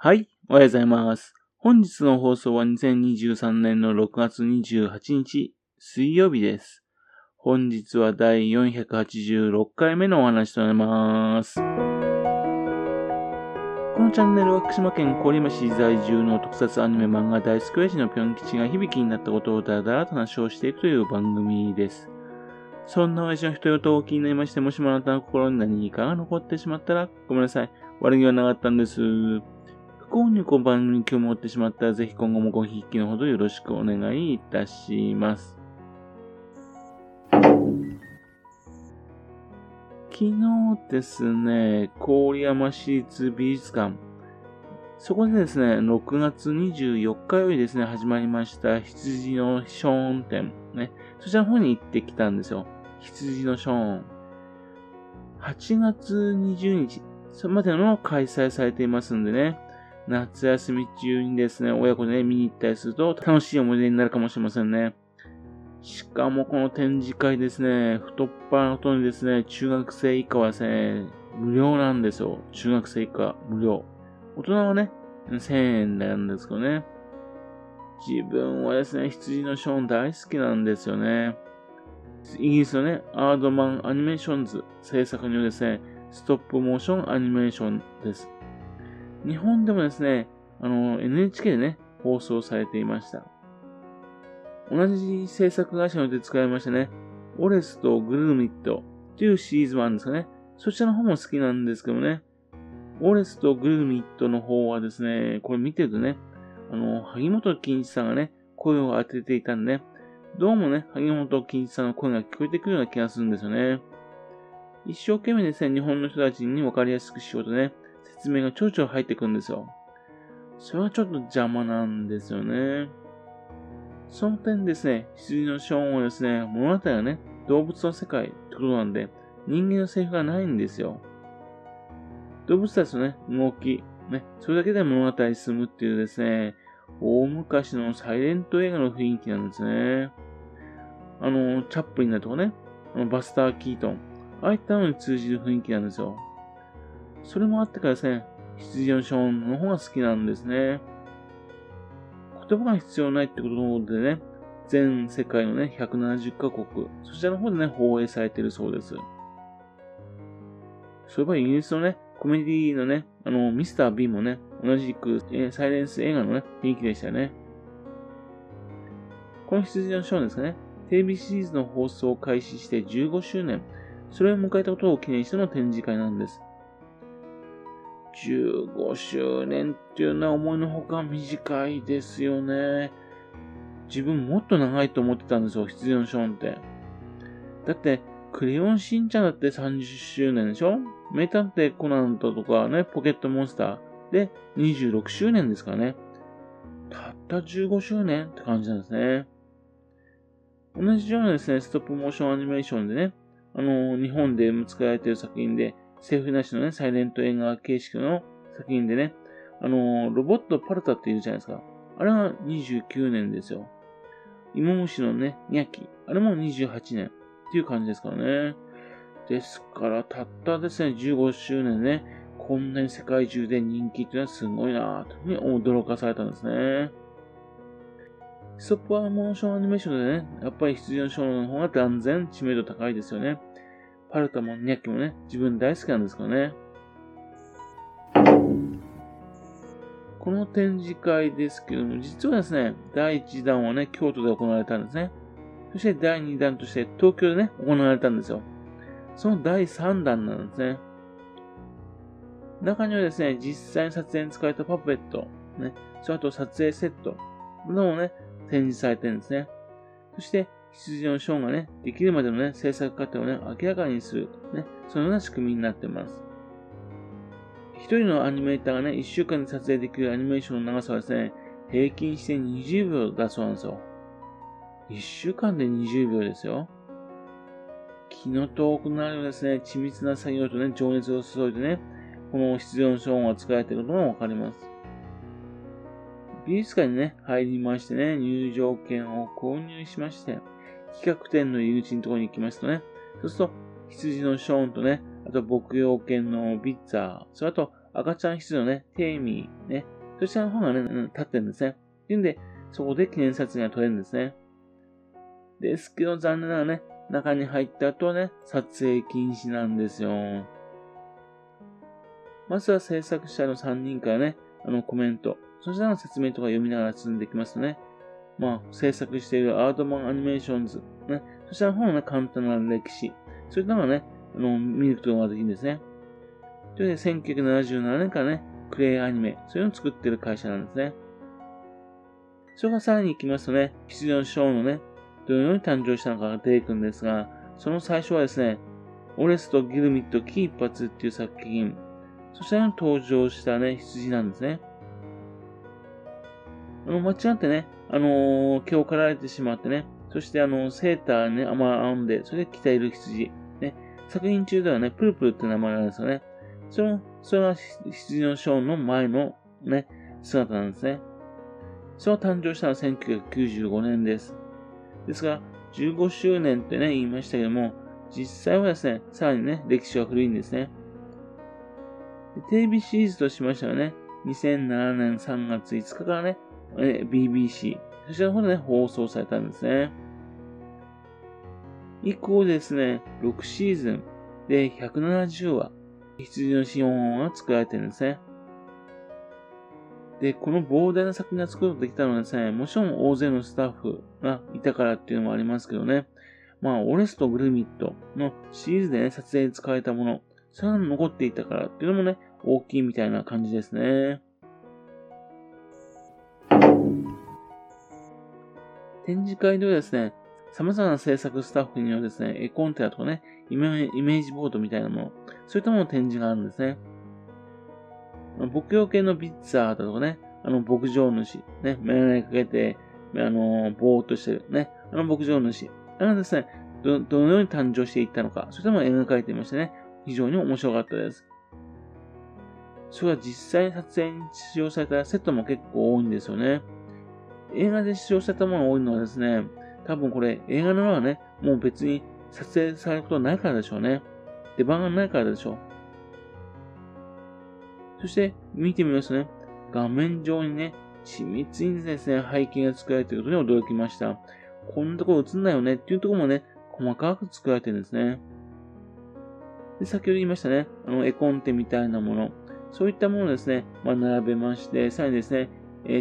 はい、おはようございます。本日の放送は2023年の6月28日、水曜日です。本日は第486回目のお話となります。このチャンネルは福島県郡山市在住の特撮アニメ漫画大好き親父のぴょん吉が響きになったことをだらだらと話をしていくという番組です。そんな親父の一言をお気になりまして、もしもあなたの心に何かが残ってしまったら、ごめんなさい。悪気はなかったんです。ご購入この番組に興味を持ってしまったら、ぜひ今後もご引きのほどよろしくお願いいたします。昨日ですね、郡山市立美術館。そこでですね、6月24日よりですね、始まりました羊のショーン展。ね、そちらの方に行ってきたんですよ。羊のショーン。8月20日、それまでの開催されていますんでね。夏休み中にですね、親子で、ね、見に行ったりすると楽しい思い出になるかもしれませんね。しかもこの展示会ですね、太っ腹のとにですね、中学生以下はですね、無料なんですよ。中学生以下無料。大人はね、1000円なんですけどね。自分はですね、羊のショーン大好きなんですよね。イギリスのね、アードマンアニメーションズ制作によるですね、ストップモーションアニメーションです。日本でもですね、NHK でね、放送されていました。同じ制作会社によって使いましたね、オレスとグルミットというシリーズもあるんですかね。そちらの方も好きなんですけどね、オレスとグルミットの方はですね、これ見てるとね、萩本欽一さんがね、声を当てていたんでね、どうもね、萩本欽一さんの声が聞こえてくるような気がするんですよね。一生懸命ですね、日本の人たちに分かりやすくしようとね、説明がちょいちょい入ってくるんですよ。それはちょっと邪魔なんですよね。その点ですね、羊のショーンはですね、物語はね、動物の世界ってことなんで、人間のセリフがないんですよ。動物たちのね、動き、ね、それだけで物語に進むっていうですね、大昔のサイレント映画の雰囲気なんですね。チャップリンだとかね、バスター・キートン、ああいったのに通じる雰囲気なんですよ。それもあってからですね、羊のショーンの方が好きなんですね。言葉が必要ないってことでね、全世界のね、170カ国、そちらの方でね、放映されているそうです。そういえばイギリスのね、コメディのね、ミスター・ビーンもね、同じく、サイレンス映画のね、人気でしたね。この羊のショーンですかね、テレビシリーズの放送を開始して15周年、それを迎えたことを記念しての展示会なんです。15周年っていうのは思いのほか短いですよね。自分もっと長いと思ってたんですよ、羊のショーンって。だって、クレヨンしんちゃんだって30周年でしょ？名探偵コナンとかね、ポケットモンスターで26周年ですからね。たった15周年って感じなんですね。同じようなですね、ストップモーションアニメーションでね、日本で作られている作品で、セーフなしのね、サイレント映画形式の作品でね、ロボットパルタっているじゃないですか。あれは29年ですよ。芋虫のね、ニャキ。あれも28年っていう感じですからね。ですから、たったですね、15周年ね、こんなに世界中で人気っていうのはすごいなぁ、というふうに驚かされたんですね。ストップモーションアニメーションでね、やっぱり羊のショーの方が断然知名度高いですよね。パルタもニャッキもね、自分大好きなんですけどね。この展示会ですけども、実はですね、第1弾はね、京都で行われたんですね。そして第2弾として東京でね、行われたんですよ。その第3弾なんですね。中にはですね、実際に撮影に使われたパペット、ね、その後撮影セットなどもね、展示されてるんですね。そして、羊のショーンがね、できるまでのね、制作過程をね、明らかにする、ね、そのような仕組みになっています。一人のアニメーターがね、1週間で撮影できるアニメーションの長さはですね、平均して20秒だそうなんですよ。1週間で20秒ですよ。気の遠くなるようですね、緻密な作業とね、情熱を注いでね、この羊のショーンが作られていることがわかります。美術館にね、入りましてね、入場券を購入しまして、企画展の入り口のところに行きますとね、そうすると、羊のショーンとね、あと牧羊犬のビッツァー、それあと赤ちゃん羊のね、テイミーね、そちらの方がね、立ってるんですね。っていうんで、そこで記念撮影が撮れるんですね。ですけど、残念ながらね、中に入った後はね、撮影禁止なんですよ。まずは制作者の3人からね、コメント、そちらの説明とか読みながら進んでいきますね。まあ、制作しているアートマンアニメーションズ、ね、そちらの方のね、簡単な歴史、そういったのがね、見ることができるんですね。ということで、1977年からね、クレイアニメ、そういうのを作っている会社なんですね。それがさらに行きますとね、羊のショーのね、どのように誕生したのかが出てくるんですが、その最初はですね、オレスとギルミット木一髪っていう作品、そちらに登場したね、羊なんですね。間違ってね、毛を刈られてしまってね、そしてセーターね、編んで、それで着ている羊、ね、作品中ではね、プルプルって名前なんですよね。それは羊のショーの前のね、姿なんですね。それが誕生したのは1995年です。ですが、15周年ってね、言いましたけども、実際はですね、さらにね、歴史は古いんですね。テレビシリーズとしましてはね、2007年3月5日からね、BBC、そちらの方でね、放送されたんですね。以降ですね、6シーズンで170話、羊の資本が作られてるんですね。で、この膨大な作品が作ることができたのはですね、もちろん大勢のスタッフがいたからっていうのもありますけどね、まあ、オレスとグルミットのシリーズでね、撮影に使われたもの、それが残っていたからっていうのもね、大きいみたいな感じですね。展示会ではですね、様々な制作スタッフによるですね、絵コンテナとかね、イメージボードみたいなもの、そういったものの展示があるんですね。牧羊系のビッツァーだとかね、牧場主、ね、眼鏡かけて、ぼーっとしてる、ね、牧場主、ですね、どのように誕生していったのか、それとも描かれていましてね、非常に面白かったです。それは実際に撮影に使用されたセットも結構多いんですよね。映画で使用されたものが多いのはですね、多分これ映画のはね、もう別に撮影されることないからでしょうね。出番がないからでしょう。そして見てみますとね、画面上にね、緻密にですね、背景が作られていることに驚きました。こんなところ映んないよねっていうところもね、細かく作られてるんですね。で、先ほど言いましたね、絵コンテみたいなもの、そういったものをですね、まあ、並べまして、さらにですね、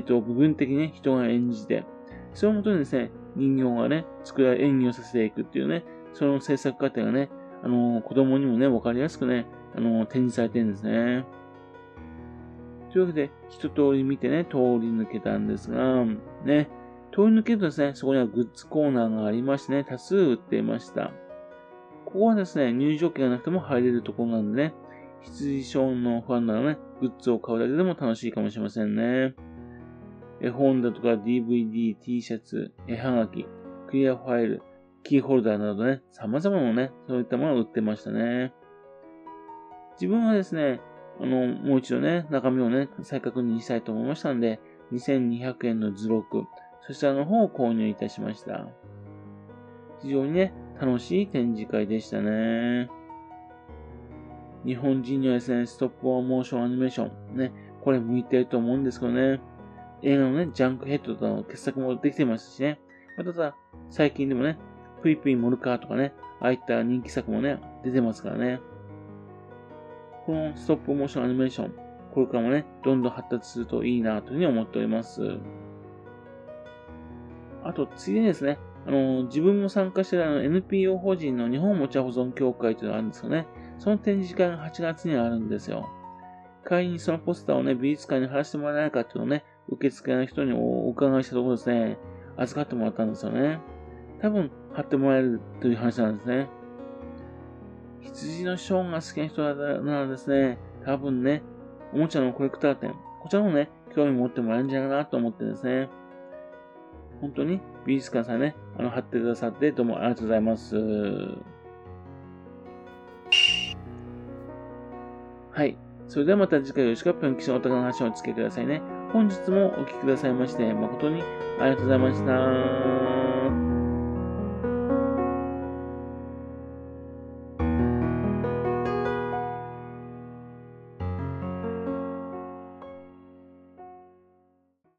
部分的に、ね、人が演じて、そのもとにですね、人形がね、演技をさせていくっていうね、その制作過程がね、子供にもね、わかりやすくね、展示されてるんですね。というわけで、一通り見てね、通り抜けたんですが、ね、通り抜けるとですね、そこにはグッズコーナーがありましてね、多数売っていました。ここはですね、入場券がなくても入れるところなんでね、羊ショーのファンならね、グッズを買うだけでも楽しいかもしれませんね。絵本だとか DVD、T シャツ、絵はがき、クリアファイル、キーホルダーなどね、様々なね、そういったものを売ってましたね。自分はですね、もう一度ね、中身をね、再確認したいと思いましたので、2200円の図録、そちらの方を購入いたしました。非常にね、楽しい展示会でしたね。日本人にはですね、ストップモーションアニメーション、ね、これ向いてると思うんですけどね、映画のね、ジャンクヘッドとかの傑作もできてますしね、まただ、最近でもね、プイプイモルカーとかね、ああいった人気作もね、出てますからね。このストップモーションアニメーション、これからもね、どんどん発達するといいなというふうに思っております。あと、次にですね、自分も参加しているNPO 法人の日本お茶保存協会というのがあるんですよね。その展示会が8月にあるんですよ。会員にそのポスターをね、美術館に貼らせてもらえないかっていうのをね、受付の人にお伺いしたところですね、預かってもらったんですよね。多分、貼ってもらえるという話なんですね。羊のショーが好きな人ならですね、多分ね、おもちゃのコレクター展、こちらもね、興味持ってもらえるんじゃないかなと思ってですね、本当に美術館さんね、貼ってくださってどうもありがとうございます。はい。それではまた次回よろしくぴょん吉のお宝の話をお付けくださいね。本日もお聞きくださいまして誠にありがとうございました。